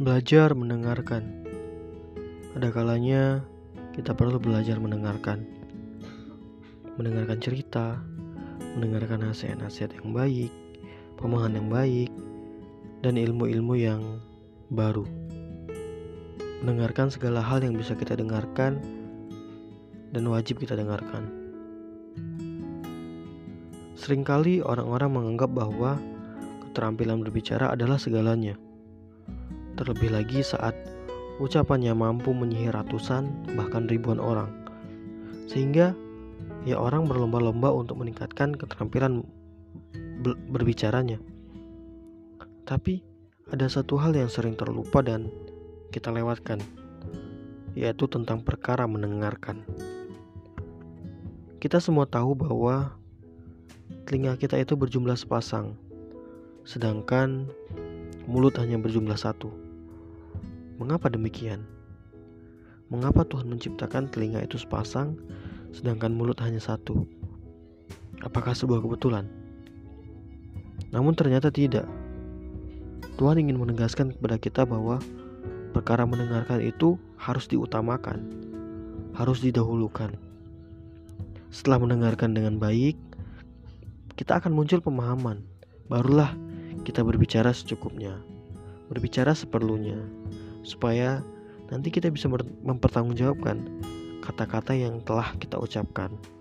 Belajar mendengarkan. Ada kalanya kita perlu belajar mendengarkan. Mendengarkan cerita, mendengarkan nasihat-nasihat yang baik, pemahaman yang baik, dan ilmu-ilmu yang baru. Mendengarkan segala hal yang bisa kita dengarkan dan wajib kita dengarkan. Seringkali orang-orang menganggap bahwa keterampilan berbicara adalah segalanya. Terlebih lagi saat ucapannya mampu menyihir ratusan bahkan ribuan orang, sehingga ya orang berlomba-lomba untuk meningkatkan keterampilan berbicaranya. Tapi ada satu hal yang sering terlupa dan kita lewatkan, yaitu tentang perkara mendengarkan. Kita semua tahu bahwa telinga kita itu berjumlah sepasang, sedangkan mulut hanya berjumlah satu. Mengapa demikian? Mengapa Tuhan menciptakan telinga itu sepasang, sedangkan mulut hanya satu? Apakah sebuah kebetulan? Namun ternyata tidak. Tuhan ingin menegaskan kepada kita bahwa perkara mendengarkan itu harus diutamakan, harus didahulukan. Setelah mendengarkan dengan baik, kita akan muncul pemahaman. Barulah kita berbicara secukupnya, berbicara seperlunya, supaya nanti kita bisa mempertanggungjawabkan kata-kata yang telah kita ucapkan.